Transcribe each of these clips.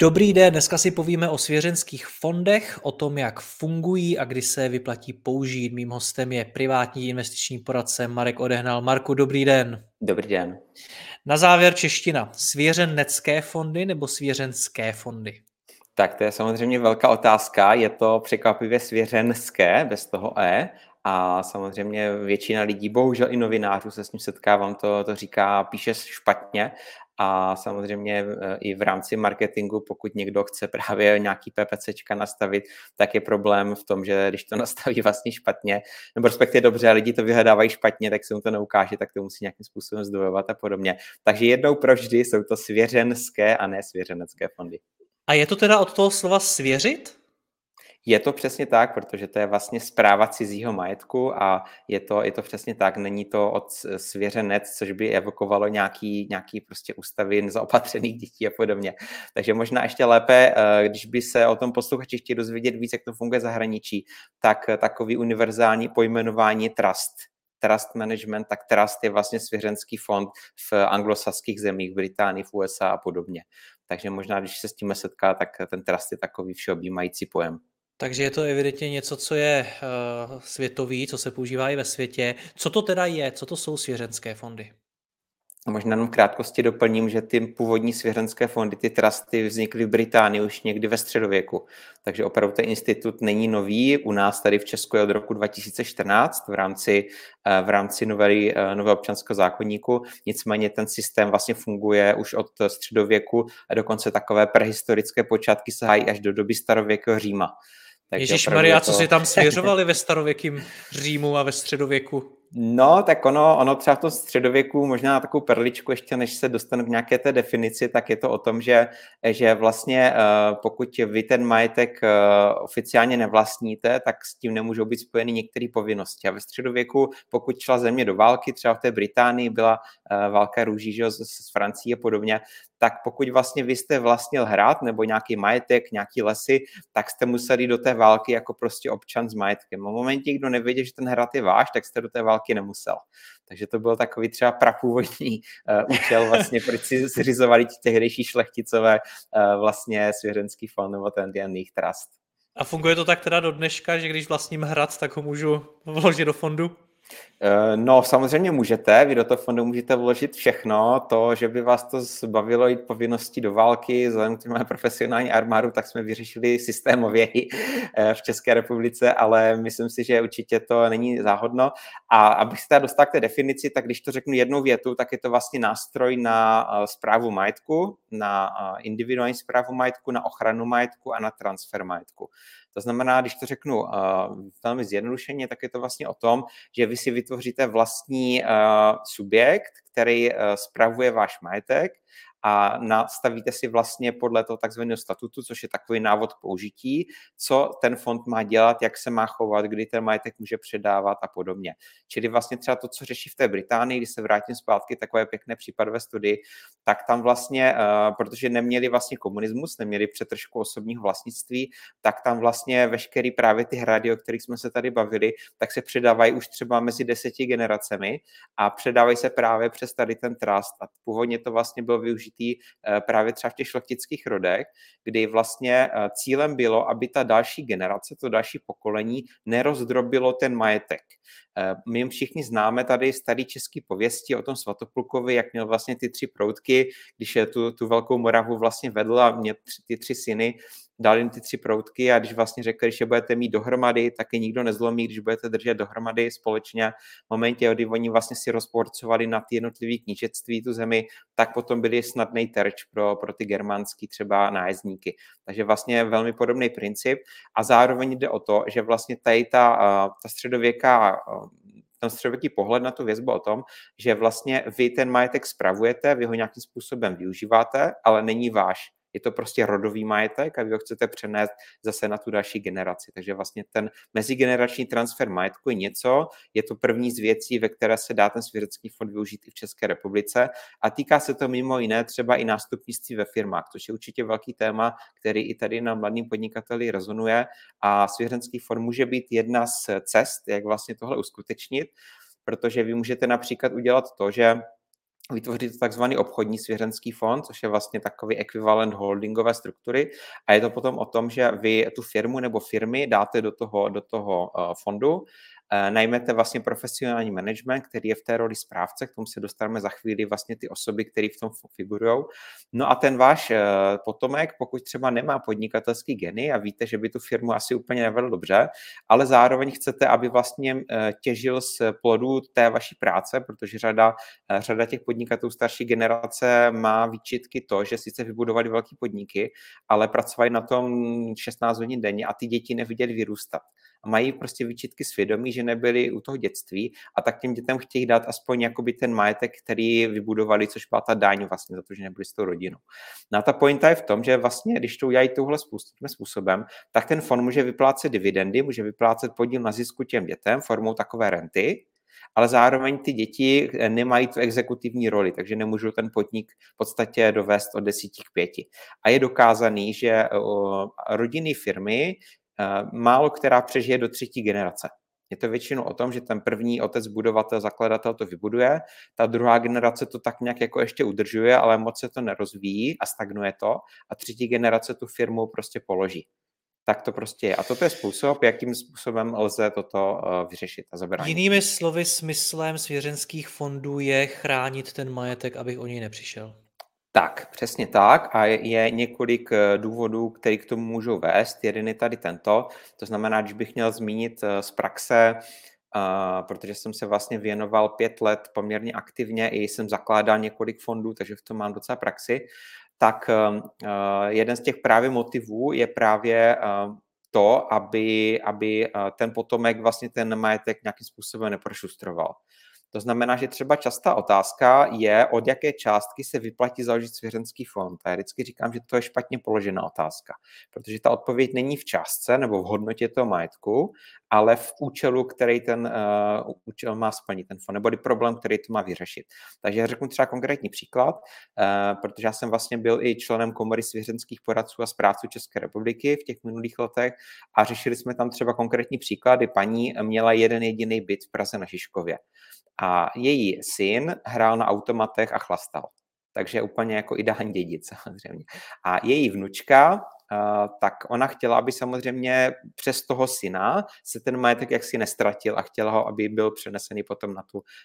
Dobrý den, dneska si povíme o svěřenských fondech, o tom, jak fungují a kdy se vyplatí použít. Mým hostem je privátní investiční poradce Marek Odehnal. Marku, dobrý den. Dobrý den. Na závěr čeština. Svěřenecké fondy nebo svěřenské fondy? Tak to je samozřejmě velká otázka. Je to překvapivě svěřenské, bez toho E. A samozřejmě většina lidí, bohužel i novinářů se s ním setkávám, to říká, píše špatně. A samozřejmě i v rámci marketingu, pokud někdo chce právě nějaký PPCčka nastavit, tak je problém v tom, že když to nastaví vlastně špatně, nebo respektive dobře, lidi to vyhledávají špatně, tak se mu to neukáže, tak to musí nějakým způsobem zdvojovat a podobně. Takže jednou provždy jsou to svěřenské a ne svěřenecké fondy. A je to teda od toho slova svěřit? Je to přesně tak, protože to je vlastně správa cizího majetku a je to přesně tak, není to od svěřenec, což by evokovalo nějaký prostě ústavy nezaopatřených dětí a podobně. Takže možná ještě lépe, když by se o tom posluchači chtěli dozvědět víc, jak to funguje zahraničí, tak takový univerzální pojmenování trust management, tak trust je vlastně svěřenský fond v anglosaských zemích, v Británii, v USA a podobně. Takže možná, když se s tím setká, tak ten trust je takový všeobjímající pojem. Takže je to evidentně něco, co je světový, co se používá i ve světě. Co to teda je? Co to jsou svěřenské fondy? Možná jenom v krátkosti doplním, že ty původní svěřenské fondy, ty trusty vznikly v Británii už někdy ve středověku. Takže opravdu ten institut není nový. U nás tady v Česku je od roku 2014 v rámci nového občanského zákoníku. Nicméně ten systém vlastně funguje už od středověku a dokonce takové prehistorické počátky sahají až do doby starověkého Říma. Ježišmarja, co si tam svěřovali ve starověkém Římu a ve středověku? No, tak ono třeba v tom středověku, možná na takovou perličku ještě, než se dostanu k nějaké té definici, tak je to o tom, že vlastně pokud vy ten majetek oficiálně nevlastníte, tak s tím nemůžou být spojeny některé povinnosti. A ve středověku, pokud šla země do války, třeba v té Británii byla válka růží s Francií a podobně, tak pokud vlastně vy jste vlastnil hrad nebo nějaký majetek, nějaký lesy, tak jste museli do té války jako prostě občan s majetkem. A v momentě, kdo nevěděl, že ten hrad je váš, tak jste do té války nemusel. Takže to byl takový třeba prapůvodní účel vlastně, proč si zřizovali tehdejší šlechticové vlastně svěřenský fond nebo ten jejich trust. A funguje to tak teda do dneška, že když vlastním hrad, tak ho můžu vložit do fondu? No, samozřejmě můžete, vy do toho fondu můžete vložit všechno, to, že by vás to zbavilo jít povinností do války, vzhledem k tomu profesionální armádu, tak jsme vyřešili systémově v České republice, ale myslím si, že určitě to není záhodno. A abych se teda dostal k té definici, tak když to řeknu jednou větu, tak je to vlastně nástroj na správu majetku, na individuální správu majetku, na ochranu majetku a na transfer majetku. To znamená, když to řeknu velmi zjednodušeně, tak je to vlastně o tom, že vy si vytvoříte vlastní subjekt, který spravuje váš majetek a nastavíte si vlastně podle toho takzvaného statutu, což je takový návod k použití, co ten fond má dělat, jak se má chovat, kdy ten majetek může předávat a podobně. Čili vlastně třeba to, co řeší v té Británii, když se vrátím zpátky, takové pěkné případové studii, tak tam vlastně, protože neměli vlastně komunismus, neměli přetržku osobního vlastnictví, tak tam vlastně veškerý právě ty hrady, o kterých jsme se tady bavili, tak se předávají už třeba mezi 10 generacemi a předávají se právě přes tady ten trust. A původně to vlastně bylo využitý právě třeba v těch šlechtických rodech, kdy vlastně cílem bylo, aby ta další generace, to další pokolení nerozdrobilo ten majetek. My všichni známe tady starý český pověsti o tom Svatoplukovi, jak měl vlastně ty 3 proutky, když je tu Velkou Moravu vlastně vedl a mě ty 3 syny, dal jim ty 3 proutky a když vlastně řekl, že budete mít dohromady, tak je nikdo nezlomí, když budete držet dohromady společně. V momentě, kdy oni vlastně si rozporcovali na ty jednotlivý knížectví tu zemi, tak potom byli snadnej terč pro ty germánský třeba nájezdníky. Takže vlastně velmi podobný princip a zároveň jde o to, že vlastně tady ta středověká středověký pohled na tu vězbu o tom, že vlastně vy ten majetek spravujete, vy ho nějakým způsobem využíváte, ale není váš. Je to prostě rodový majetek a vy ho chcete přenést zase na tu další generaci. Takže vlastně ten mezigenerační transfer majetku je něco, je to první z věcí, ve které se dá ten svěřecký fond využít i v České republice a týká se to mimo jiné třeba i nástupnictví ve firmách, což je určitě velký téma, který i tady na mladým podnikateli rezonuje a svěřenský fond může být jedna z cest, jak vlastně tohle uskutečnit, protože vy můžete například udělat to, že vytvořit takzvaný obchodní svěřenský fond, což je vlastně takový ekvivalent holdingové struktury a je to potom o tom, že vy tu firmu nebo firmy dáte do toho fondu, najmete vlastně profesionální management, který je v té roli správce, k tomu se dostaneme za chvíli vlastně ty osoby, které v tom figurujou. No a ten váš potomek, pokud třeba nemá podnikatelský geny a víte, že by tu firmu asi úplně nevedl dobře, ale zároveň chcete, aby vlastně těžil z plodů té vaší práce, protože řada těch podnikatelů starší generace má výčitky to, že sice vybudovali velké podniky, ale pracovali na tom 16 hodin denně a ty děti neviděli vyrůstat. Mají prostě výčitky svědomí, že nebyli u toho dětství a tak těm dětem chtějí dát aspoň jakoby ten majetek, který vybudovali, což byla ta daň vlastně za to, že nebyli s tou rodinou. No a ta pointa je v tom, že vlastně, když to udělají touhle způsobem, tak ten fond může vyplácet dividendy, může vyplácet podíl na zisku těm dětem formou takové renty, ale zároveň ty děti nemají tu exekutivní roli, takže nemůžou ten podnik v podstatě dovést od 10 k 5. A je dokázaný, že rodinné firmy málo která přežije do 3. generace. Je to většinou o tom, že ten první otec, budovatel, zakladatel to vybuduje, ta druhá generace to tak nějak jako ještě udržuje, ale moc se to nerozvíjí a stagnuje to a 3. generace tu firmu prostě položí. Tak to prostě je. A toto je způsob, jakým způsobem lze toto vyřešit a zabránit. Jinými slovy, smyslem svěřenských fondů je chránit ten majetek, aby o něj nepřišel. Tak, přesně tak a je několik důvodů, které k tomu můžou vést. Jeden je tady tento, to znamená, když bych měl zmínit z praxe, protože jsem se vlastně věnoval 5 let poměrně aktivně i jsem zakládal několik fondů, takže v tom mám docela praxi, tak jeden z těch právě motivů je právě to, aby ten potomek vlastně ten majetek nějakým způsobem neprošustroval. To znamená, že třeba častá otázka je, od jaké částky se vyplatí založit svěřenský fond. A já vždycky říkám, že to je špatně položená otázka, protože ta odpověď není v částce nebo v hodnotě toho majetku, ale v účelu, který ten účel má splnit ten fond, nebo problém, který to má vyřešit. Takže já řeknu třeba konkrétní příklad, protože já jsem vlastně byl i členem komory svěřenských poradců a správců České republiky v těch minulých letech a řešili jsme tam třeba konkrétní příklady. Paní měla jeden jediný byt v Praze na Žižkově. A její syn hrál na automatech a chlastal. Takže úplně jako ideální dědic samozřejmě. A její vnučka, tak ona chtěla, aby samozřejmě přes toho syna se ten majetek jaksi nestratil a chtěla ho, aby byl přenesený potom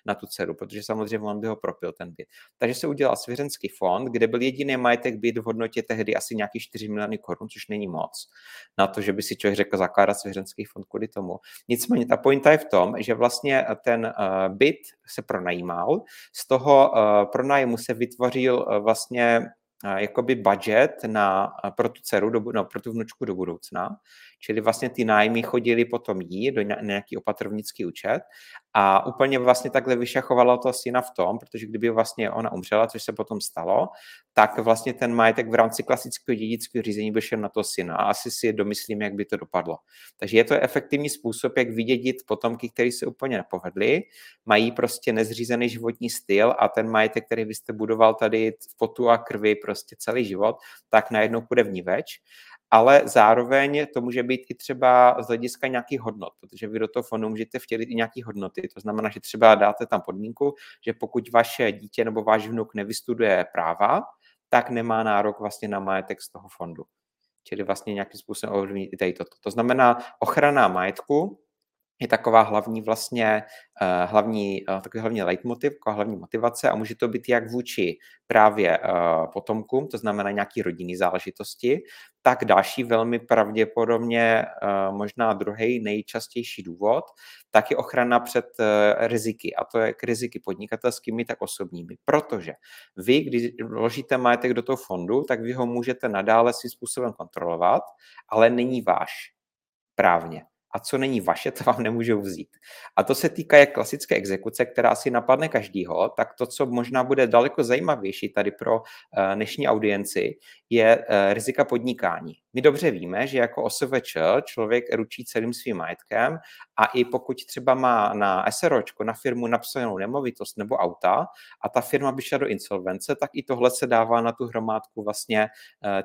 na tu dceru, protože samozřejmě on by ho propil ten byt. Takže se udělal svěřenský fond, kde byl jediný majetek byt v hodnotě tehdy asi nějakých 4 miliony korun, což není moc na to, že by si člověk řekl zakládat svěřenský fond kvůli tomu. Nicméně ta pointa je v tom, že vlastně ten byt se pronajímal, z toho pronájmu se vytvořil vlastně jakoby budget pro tu dceru, pro tu vnučku do budoucna. Čili vlastně ty nájmy chodily potom jí do nějaký opatrovnický účet a úplně vlastně takhle vyšachovala to syna v tom, protože kdyby vlastně ona umřela, což se potom stalo, tak vlastně ten majetek v rámci klasického dědického řízení by šel na to syna a asi si domyslím, jak by to dopadlo. Takže je to efektivní způsob, jak vydědit potomky, který se úplně nepovedli, mají prostě nezřízený životní styl a ten majetek, který vy jste budoval tady v potu a krvi prostě celý život, tak najednou půjde vníveč. Ale zároveň to může být i třeba z hlediska nějakých hodnot, protože vy do toho fondu můžete vtělit i nějaké hodnoty. To znamená, že třeba dáte tam podmínku, že pokud vaše dítě nebo váš vnuk nevystuduje práva, tak nemá nárok vlastně na majetek z toho fondu. Čili vlastně nějakým způsobem ovlivnit i tady toto. To znamená ochrana majetku je taková hlavní leitmotiv, taková hlavní motivace a může to být jak vůči právě potomkům, to znamená nějaký rodinný záležitosti, tak další velmi pravděpodobně možná druhý nejčastější důvod, tak je ochrana před riziky a to je k riziky podnikatelskými, tak osobními, protože vy, když vložíte majetek do toho fondu, tak vy ho můžete nadále svým způsobem kontrolovat, ale není váš právně. a co není vaše, to vám nemůžou vzít. A to se týká jak klasické exekuce, která asi napadne každýho, tak to, co možná bude daleko zajímavější tady pro dnešní audienci, je rizika podnikání. My dobře víme, že jako OSVČ člověk ručí celým svým majetkem a i pokud třeba má na SROčko, na firmu napsanou nemovitost nebo auta a ta firma by šla do insolvence, tak i tohle se dává na tu hromádku vlastně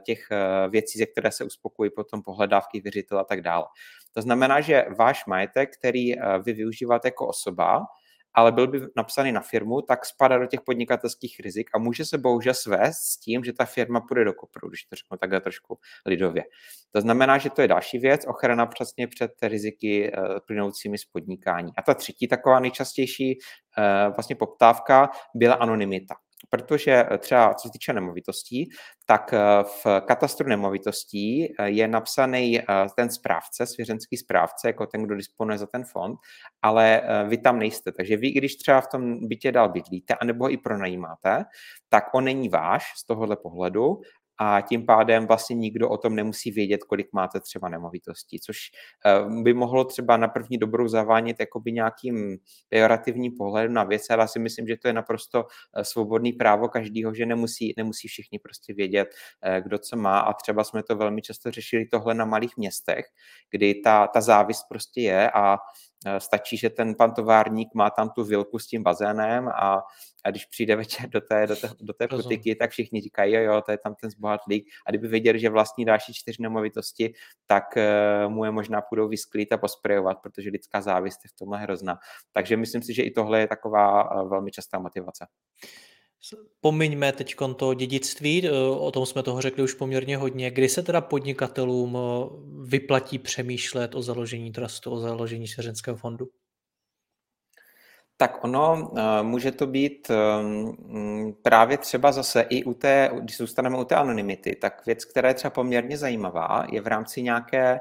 těch věcí, ze které se uspokojí potom pohledávky věřitele a tak dále. To znamená, že váš majetek, který vy využíváte jako osoba, ale byl by napsaný na firmu, tak spadá do těch podnikatelských rizik a může se bohužel svést s tím, že ta firma půjde do kopru, když to řeknu takhle trošku lidově. To znamená, že to je další věc, ochrana přesně před riziky plynoucími z podnikání. A ta třetí taková nejčastější vlastně poptávka byla anonymita. Protože třeba co se týče nemovitostí, tak v katastru nemovitostí je napsaný ten správce, svěřenský správce, jako ten, kdo disponuje za ten fond, ale vy tam nejste. Takže vy, když třeba v tom bytě dál bydlíte, anebo ho i pronajímáte, tak on není váš z tohohle pohledu a tím pádem vlastně nikdo o tom nemusí vědět, kolik máte třeba nemovitostí, což by mohlo třeba na první dobrou zavánět jakoby nějakým pejorativním pohledem na věc, ale já si myslím, že to je naprosto svobodný právo každýho, že nemusí všichni prostě vědět, kdo co má a třeba jsme to velmi často řešili tohle na malých městech, kdy ta závist prostě je a stačí, že ten pan továrník má tam tu vilku s tím bazénem a když přijde večer do té butiky, tak všichni říkají, jo, to je tam ten zbohatlík. A kdyby věděli, že vlastní další 4 nemovitosti, tak mu je možná půjdou vysklít a posprejovat, protože lidská závist je v tomhle hrozná. Takže myslím si, že i tohle je taková velmi častá motivace. Pomiňme teď to dědictví, o tom jsme toho řekli už poměrně hodně. Kdy se teda podnikatelům vyplatí přemýšlet o založení trustu, o založení svěřenského fondu? Tak ono může to být právě třeba zase i když zůstaneme u té anonymity, tak věc, která je třeba poměrně zajímavá, je v rámci nějaké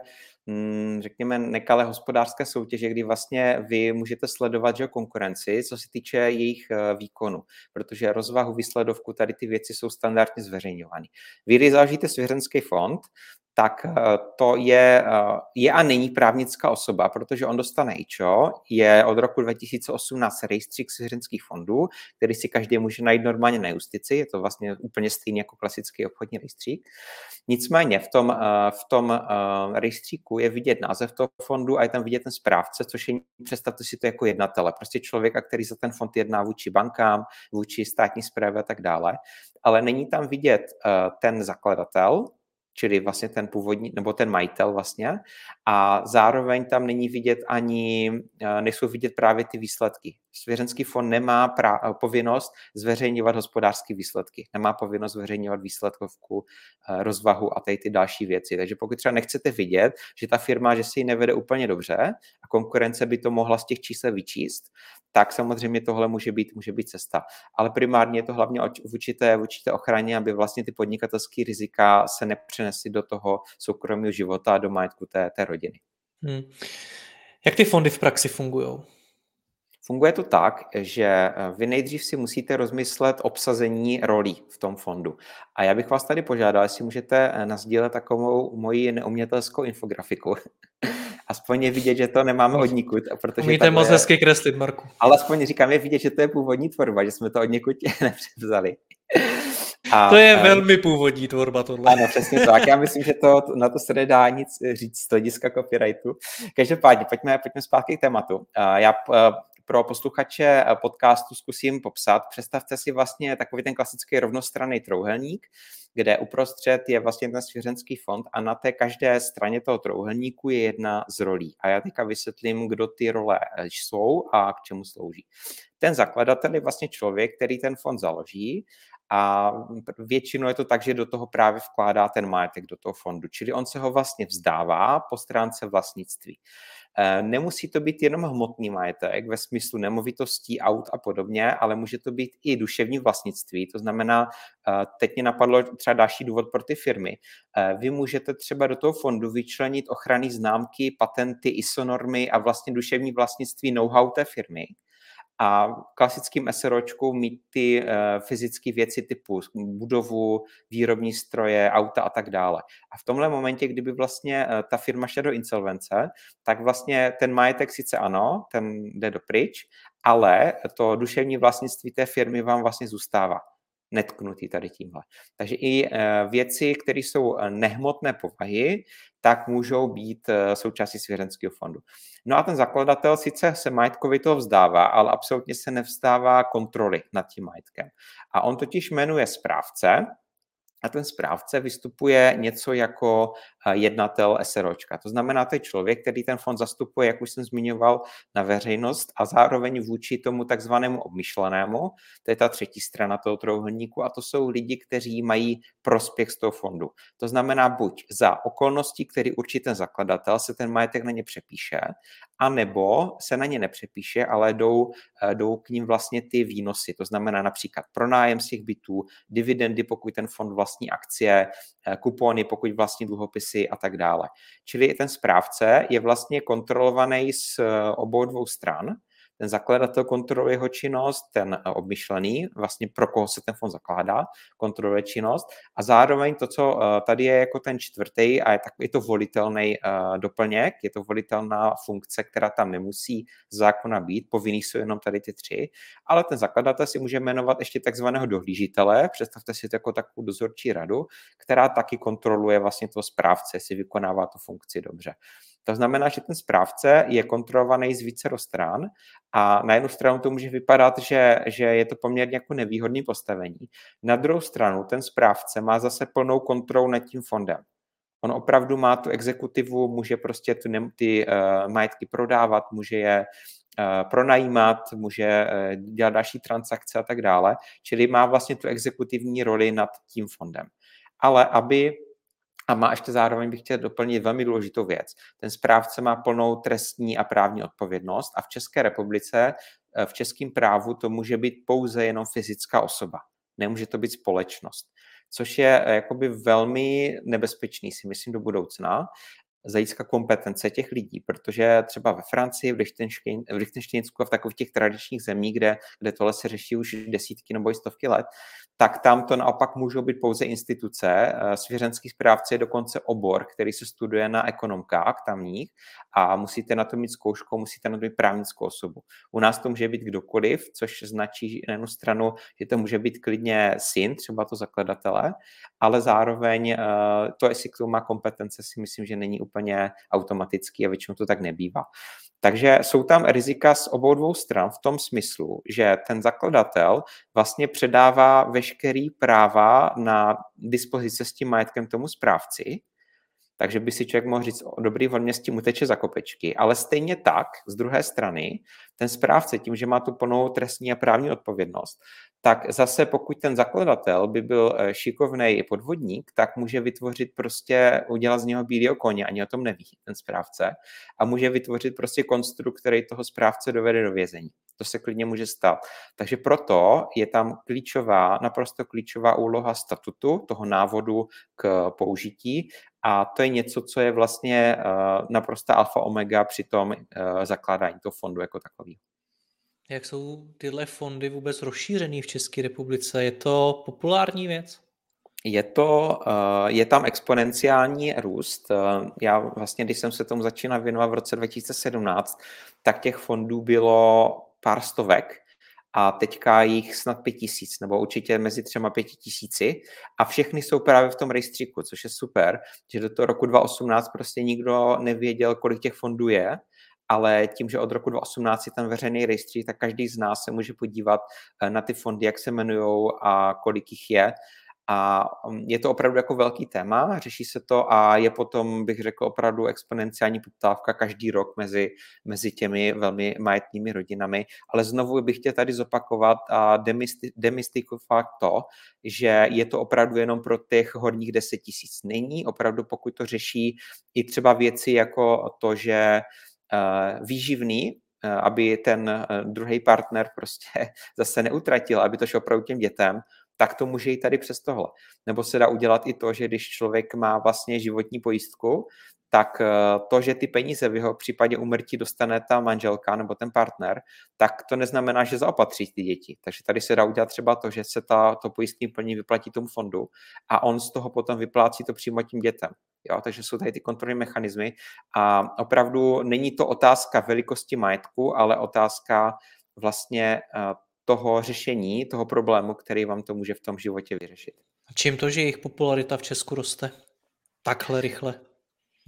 řekněme nekalé hospodářské soutěže, kdy vlastně vy můžete sledovat že konkurenci, co se týče jejich výkonu, protože rozvahu, výsledovku, tady ty věci jsou standardně zveřejňovány. Vy, když založíte svěřenský fond, tak to je a není právnická osoba, protože on dostane IČO, je od roku 2018 rejstřík svěřenských fondů, který si každý může najít normálně na justici, je to vlastně úplně stejný jako klasický obchodní rejstřík. Nicméně v tom rejstříku je vidět název toho fondu a je tam vidět ten správce, což je, představte si to jako jednatele, prostě člověka, který za ten fond jedná vůči bankám, vůči státní správě a tak dále, ale není tam vidět ten zakladatel, čili vlastně ten původní, nebo ten majitel vlastně, a zároveň tam není vidět nejsou vidět právě ty výsledky. Svěřenský fond nemá povinnost zveřejňovat hospodářské výsledky, nemá povinnost zveřejňovat výsledkovku, rozvahu a tady ty další věci. Takže pokud třeba nechcete vidět, že ta firma, že si ji nevede úplně dobře a konkurence by to mohla z těch čísel vyčíst, tak samozřejmě tohle může být cesta. Ale primárně je to hlavně v určité ochraně, aby vlastně ty podnikatelské rizika se nepřenesly do toho soukromého života a do majetku té rodiny. Jak ty fondy v praxi fungují? Funguje to tak, že vy nejdřív si musíte rozmyslet obsazení rolí v tom fondu. A já bych vás tady požádal, jestli můžete nasdílet takovou moji neumětelskou infografiku. Aspoň je vidět, že to nemáme od nikud. Umíte moc hezky kreslit, Marku. Ale aspoň říkám, je vidět, že to je původní tvorba, že jsme to od někud nepřevzali. To je velmi původní tvorba tohle. Ano, přesně tak. Já myslím, že na to se nedá nic říct z hlediska copyrightu. Každopádně, pojďme zpátky k tématu. Pro posluchače podcastu zkusím popsat. Představte si vlastně takový ten klasický rovnostranný trouhelník, kde uprostřed je vlastně ten svěřenský fond a na té každé straně toho trouhelníku je jedna z rolí. A já teďka vysvětlím, kdo ty role jsou a k čemu slouží. Ten zakladatel je vlastně člověk, který ten fond založí a většinou je to tak, že do toho právě vkládá ten majetek do toho fondu. Čili on se ho vlastně vzdává po stránce vlastnictví. Nemusí to být jenom hmotný majetek ve smyslu nemovitostí, aut a podobně, ale může to být i duševní vlastnictví. To znamená, teď mě napadlo třeba další důvod pro ty firmy. Vy můžete třeba do toho fondu vyčlenit ochranné známky, patenty, ISO normy a vlastně duševní vlastnictví know-how té firmy. a v klasickým SROčku mít ty fyzické věci typu budovu, výrobní stroje, auta a tak dále. A v tomhle momentě, kdyby vlastně ta firma šla do insolvence, tak vlastně ten majetek sice ano, ten jde do pryč, ale to duševní vlastnictví té firmy vám vlastně zůstává netknutý tady tímhle. Takže i věci, které jsou nehmotné povahy, tak můžou být součástí svěřenského fondu. No a ten zakladatel sice se majetkovi toho vzdává, ale absolutně se nevzdává kontroly nad tím majetkem. A on totiž jmenuje správce a ten správce vystupuje něco jako jednatel SROčka. To znamená, to je člověk, který ten fond zastupuje, jak už jsem zmiňoval, na veřejnost a zároveň vůči tomu takzvanému obmyšlenému, to je ta třetí strana toho trojúhelníku, a to jsou lidi, kteří mají prospěch z toho fondu. To znamená, buď za okolnosti, které určí ten zakladatel, se ten majetek na ně přepíše, anebo se na ně nepřepíše, ale jdou k ním vlastně ty výnosy. To znamená například pronájem z těch bytů, dividendy, pokud ten fond vlastní akcie, kupony, pokud vlastní dluhopisy a tak dále. Čili ten správce je vlastně kontrolovaný z obou dvou stran. Ten zakladatel kontroluje jeho činnost, ten obmyšlený, vlastně pro koho se ten fond zakládá, kontroluje činnost a zároveň to, co tady je jako ten čtvrtý a je to volitelný doplněk, je to volitelná funkce, která tam nemusí z zákona být, povinný jsou jenom tady ty tři, ale ten zakladatel si může jmenovat ještě takzvaného dohlížitele, představte si to jako takovou dozorčí radu, která taky kontroluje vlastně toho správce, jestli vykonává tu funkci dobře. To znamená, že ten správce je kontrolovaný z vícero stran a na jednu stranu to může vypadat, že je to poměrně jako nevýhodné postavení. Na druhou stranu ten správce má zase plnou kontrolu nad tím fondem. On opravdu má tu exekutivu, může prostě ty majetky prodávat, může je pronajímat, může dělat další transakce a tak dále. Čili má vlastně tu exekutivní roli nad tím fondem. Ale A má ještě zároveň, bych chtěl doplnit velmi důležitou věc. Ten správce má plnou trestní a právní odpovědnost a v České republice, v českém právu to může být pouze jenom fyzická osoba. Nemůže to být společnost, což je jakoby velmi nebezpečný, si myslím, do budoucna, z hlediska kompetence těch lidí, protože třeba ve Francii, v Lichtenštejnsku a v takových těch tradičních zemích, kde tohle se řeší už desítky nebo i stovky let, tak tam to naopak můžou být pouze instituce. Svěřenský správce je dokonce obor, který se studuje na ekonomkách tamních a musíte na to mít zkoušku, musíte na to mít právnickou osobu. U nás to může být kdokoliv, což značí na jednu stranu, že to může být klidně syn, třeba to zakladatele, ale zároveň to, jestli k tomu má kompetence, si myslím, že není úplně automatický a většinou to tak nebývá. Takže jsou tam rizika z obou dvou stran v tom smyslu, že ten zakladatel vlastně předává veškerý práva na dispozice s tím majetkem tomu správci, takže by si člověk mohl říct, dobrý, on mě s tím uteče za kopečky, ale stejně tak, z druhé strany, ten správce, tím, že má tu plnou trestní a právní odpovědnost, tak zase pokud ten zakladatel by byl šikovnej podvodník, tak může vytvořit udělat z něho bílýho koně, ani o tom neví ten správce, a může vytvořit konstrukt, který toho správce dovede do vězení. To se klidně může stát. Takže proto je tam naprosto klíčová úloha statutu, toho návodu k použití, a to je něco, co je vlastně naprosto alfa omega při tom zakládání toho fondu jako takový. Jak jsou tyhle fondy vůbec rozšířený v České republice? Je to populární věc? Je tam exponenciální růst. Já vlastně, když jsem se tomu začínal věnovat v roce 2017, tak těch fondů bylo pár stovek a teďka jich snad 5000, nebo určitě mezi 3 a 5000 a všechny jsou právě v tom rejstříku, což je super, že do toho roku 2018 nikdo nevěděl, kolik těch fondů je, ale tím, že od roku 2018 je ten veřejný rejstřík, tak každý z nás se může podívat na ty fondy, jak se jmenujou a kolik jich je. A je to opravdu jako velký téma, řeší se to a je potom, bych řekl, opravdu exponenciální poptávka každý rok mezi těmi velmi majetnými rodinami. Ale znovu bych chtěl tady zopakovat a demystifikovat to, že je to opravdu jenom pro těch horních 10 000. Není opravdu, pokud to řeší i třeba věci jako to, že výživný, aby ten druhý partner zase neutratil, aby to šlo opravdu těm dětem, tak to může jít tady přes tohle. Nebo se dá udělat i to, že když člověk má vlastně životní pojistku, tak to, že ty peníze v jeho případě úmrtí dostane ta manželka nebo ten partner, tak to neznamená, že zaopatří ty děti. Takže tady se dá udělat třeba to, že se to pojistné plnění vyplatí tomu fondu a on z toho potom vyplácí to přímo tím dětem. Jo, takže jsou tady ty kontrolní mechanismy a opravdu není to otázka velikosti majetku, ale otázka vlastně toho řešení, toho problému, který vám to může v tom životě vyřešit. A čím to, že jejich popularita v Česku roste takhle rychle?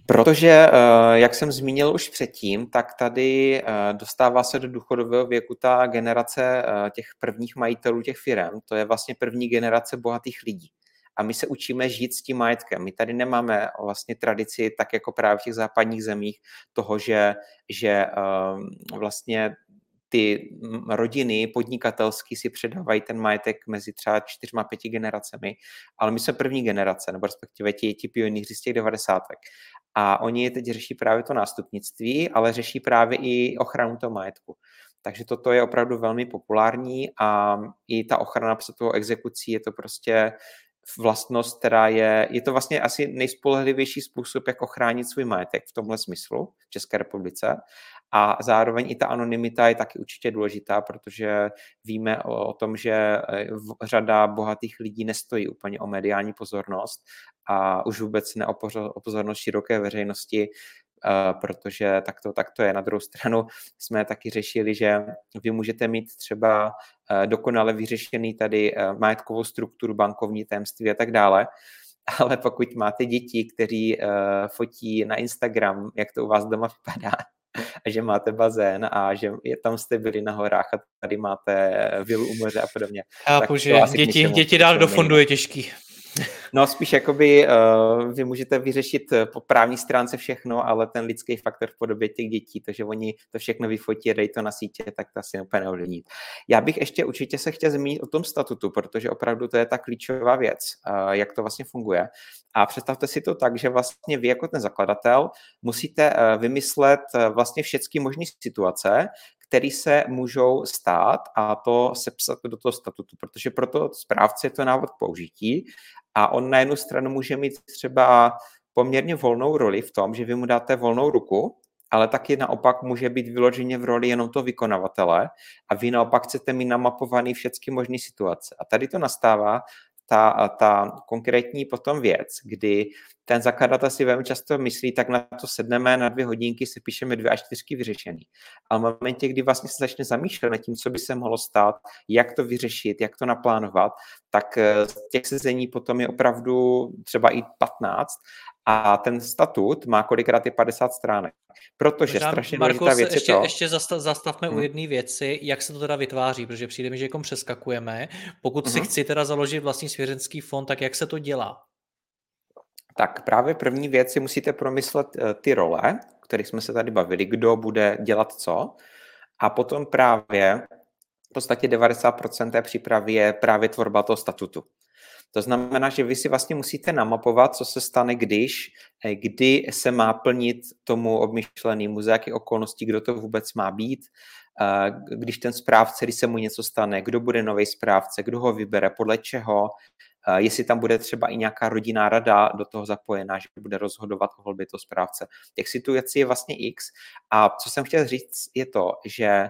Protože, jak jsem zmínil už předtím, tak tady dostává se do důchodového věku ta generace těch prvních majitelů těch firem. To je vlastně první generace bohatých lidí. A my se učíme žít s tím majetkem. My tady nemáme vlastně tradici, tak jako právě v těch západních zemích, toho, že vlastně ty rodiny podnikatelsky si předávají ten majetek mezi třeba 4-5 generacemi, ale my jsme první generace, nebo respektive ti pionýři z těch 90. A oni teď řeší právě to nástupnictví, ale řeší právě i ochranu toho majetku. Takže toto je opravdu velmi populární a i ta ochrana před tou exekucí je to prostě vlastnost, která je to vlastně asi nejspolehlivější způsob, jak ochránit svůj majetek v tomhle smyslu v České republice. A zároveň i ta anonymita je taky určitě důležitá, protože víme o tom, že řada bohatých lidí nestojí úplně o mediální pozornost a už vůbec ne o pozornost široké veřejnosti, protože tak to je. Na druhou stranu jsme taky řešili, že vy můžete mít třeba dokonale vyřešený tady majetkovou strukturu, bankovní tajemství a tak dále, ale pokud máte děti, kteří fotí na Instagram, jak to u vás doma vypadá, a že máte bazén a že tam jste byli na horách a tady máte vilu u moře a podobně. Chápu, že děti dál do fondu je těžký. No spíš jakoby vy můžete vyřešit po právní stránce všechno, ale ten lidský faktor v podobě těch dětí, to, že oni to všechno vyfotí a dají to na sítě, tak to asi úplně neovlivní. Já bych ještě určitě se chtěl zmínit o tom statutu, protože opravdu to je ta klíčová věc, jak to vlastně funguje. A představte si to tak, že vlastně vy jako ten zakladatel musíte vymyslet vlastně všechny možné situace, které se můžou stát a to sepsat do toho statutu, protože pro to správce je to návod k použití a on na jednu stranu může mít třeba poměrně volnou roli v tom, že vy mu dáte volnou ruku, ale taky naopak může být vyloženě v roli jenom toho vykonavatele a vy naopak chcete mít namapovaný všechny možné situace. A tady to nastává ta konkrétní potom věc, kdy ten zakladatel si velmi často myslí, tak na to sedneme, na 2 hodinky si píšeme 2 A4 vyřešený. Ale v momentě, kdy vlastně se začne zamýšlet nad tím, co by se mohlo stát, jak to vyřešit, jak to naplánovat, tak těch sezení potom je opravdu třeba i 15 a ten statut má kolikrát i 50 stránek. Protože strašně důležitá věc je to... ještě zastavme u jedné věci, jak se to teda vytváří, protože přijde mi, že jako přeskakujeme. Pokud si chci teda založit vlastní svěřenský fond, tak jak se to dělá? Tak právě první věc si musíte promyslet ty role, o kterých jsme se tady bavili, kdo bude dělat co. A potom právě v podstatě 90% té přípravy je právě tvorba toho statutu. To znamená, že vy si vlastně musíte namapovat, co se stane, kdy se má plnit tomu obmyšlenému, za jaké okolnosti, kdo to vůbec má být, když ten správce, když se mu něco stane, kdo bude nový správce, kdo ho vybere, podle čeho, jestli tam bude třeba i nějaká rodinná rada do toho zapojená, že bude rozhodovat o volbě toho správce. Těch situací je vlastně X. A co jsem chtěl říct, je to, že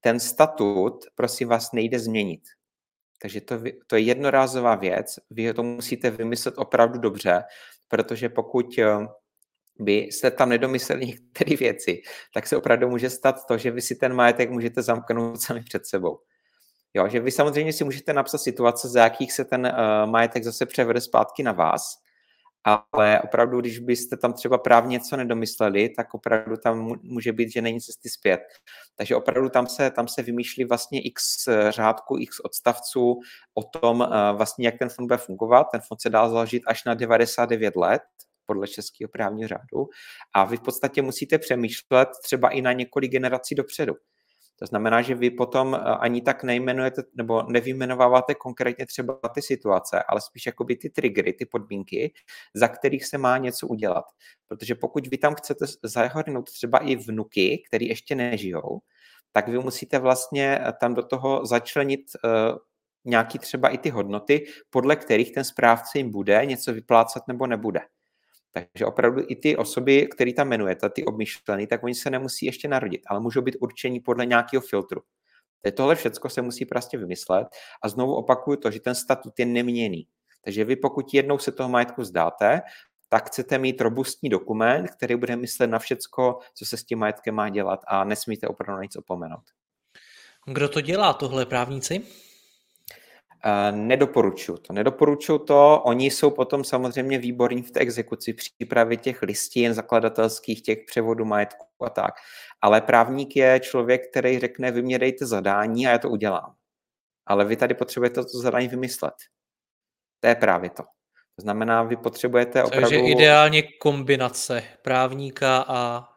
ten statut, prosím vás, nejde změnit. Takže to je jednorázová věc, vy to musíte vymyslet opravdu dobře, protože pokud by se tam nedomysleli některé věci, tak se opravdu může stát to, že vy si ten majetek můžete zamknout sami před sebou. Jo, že vy samozřejmě si můžete napsat situace, za jakých se ten majetek zase převede zpátky na vás, ale opravdu, když byste tam třeba právě něco nedomysleli, tak opravdu tam může být, že není cesty zpět. Takže opravdu tam se vymýšlí vlastně x řádku, x odstavců o tom vlastně, jak ten fond bude fungovat. Ten fond se dá založit až na 99 let podle českého právního řádu a vy v podstatě musíte přemýšlet třeba i na několik generací dopředu. To znamená, že vy potom ani tak nejmenujete nebo nevyjmenováváte konkrétně třeba ty situace, ale spíš jakoby ty triggery, ty podmínky, za kterých se má něco udělat. Protože pokud vy tam chcete zahrnout třeba i vnuky, který ještě nežijou, tak vy musíte vlastně tam do toho začlenit nějaký třeba i ty hodnoty, podle kterých ten správce jim bude něco vyplácat nebo nebude. Takže opravdu i ty osoby, které tam jmenujete, ty obmyšlené, tak oni se nemusí ještě narodit, ale můžou být určení podle nějakého filtru. Tohle všecko se musí prostě vymyslet a znovu opakuju to, že ten statut je neměnný. Takže vy pokud jednou se toho majetku zdáte, tak chcete mít robustní dokument, který bude myslet na všecko, co se s tím majetkem má dělat a nesmíte opravdu nic opomenout. Kdo to dělá, tohle právníci? Nedoporučuju to. Oni jsou potom samozřejmě výborní v té exekuci, přípravě těch listin, zakladatelských, těch převodů majetku a tak. Ale právník je člověk, který řekne, vy mě dejte zadání a já to udělám. Ale vy tady potřebujete to zadání vymyslet. To je právě to. To znamená, vy potřebujete opravdu... Takže ideálně kombinace právníka a...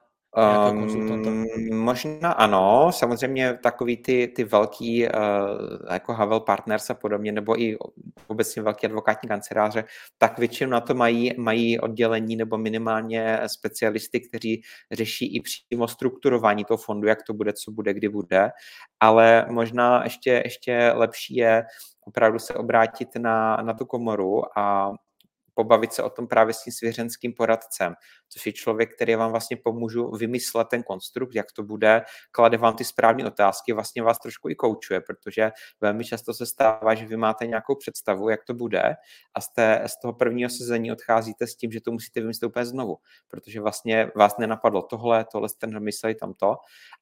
možná ano, samozřejmě takový ty velký jako Havel Partners a podobně, nebo i obecně velký advokátní kanceláře, tak většinou na to mají oddělení nebo minimálně specialisty, kteří řeší i přímo strukturování toho fondu, jak to bude, co bude, kdy bude, ale možná ještě lepší je opravdu se obrátit na tu komoru a pobavit se o tom právě s tím svěřenským poradcem, což je člověk, který vám vlastně pomůžu vymyslet ten konstrukt, jak to bude, klade vám ty správné otázky, vlastně vás trošku i koučuje, protože velmi často se stává, že vy máte nějakou představu, jak to bude a z toho prvního sezení odcházíte s tím, že to musíte vymyslet úplně znovu, protože vlastně vás nenapadlo tohle jste nemysleli tamto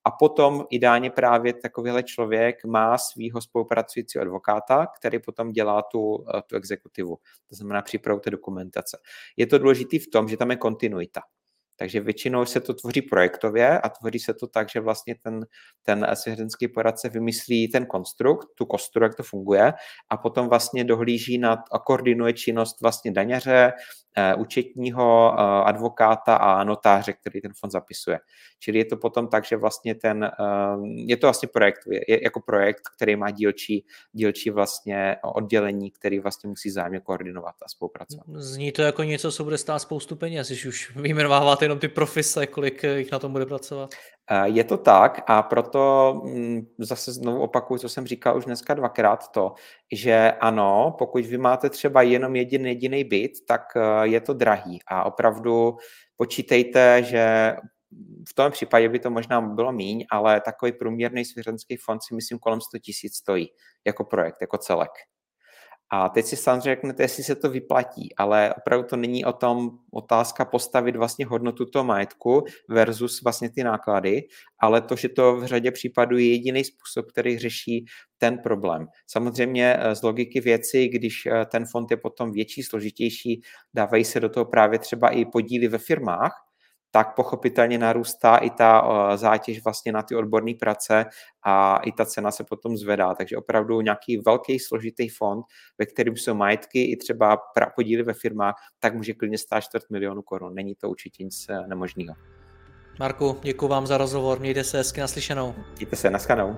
a potom ideálně právě takovýhle člověk má svýho spolupracujícího advokáta, který potom dělá tu exekutivu, to znamená připravujete dokumentace. Je to důležité v tom, že tam je kontinuita. Takže většinou se to tvoří projektově a tvoří se to tak, že vlastně ten svěřenský poradce vymyslí ten konstrukt, tu kostru, jak to funguje a potom vlastně dohlíží a koordinuje činnost vlastně daňaře, účetního, advokáta a notáře, který ten fond zapisuje. Čili je to potom tak, že vlastně je to vlastně projekt, je jako projekt, který má dílčí vlastně oddělení, který vlastně musí zájemně koordinovat a spolupracovat. Zní to jako něco, co bude stát spoustu peněz, když už vyjmenováváte jenom ty profese, kolik jich na tom bude pracovat. Je to tak a proto zase znovu opakuju, co jsem říkal už dneska dvakrát to, že ano, pokud vy máte třeba jenom jediný byt, tak je to drahý a opravdu počítejte, že v tom případě by to možná bylo míň, ale takový průměrný svěřenský fond si myslím kolem 100 000 stojí jako projekt, jako celek. A teď si samozřejmě řeknete, jestli se to vyplatí, ale opravdu to není o tom otázka postavit vlastně hodnotu toho majetku versus vlastně ty náklady, ale to, že to v řadě případů je jediný způsob, který řeší ten problém. Samozřejmě z logiky věci, když ten fond je potom větší, složitější, dávají se do toho právě třeba i podíly ve firmách, tak pochopitelně narůstá i ta zátěž vlastně na ty odborné práce a i ta cena se potom zvedá. Takže opravdu nějaký velký složitý fond, ve kterém jsou majetky i třeba podíly ve firmách, tak může klidně stát 250 000 korun. Není to určitě nic nemožného. Marku, děkuji vám za rozhovor. Mějte se hezky, naslyšenou. Mějte se, naschledanou.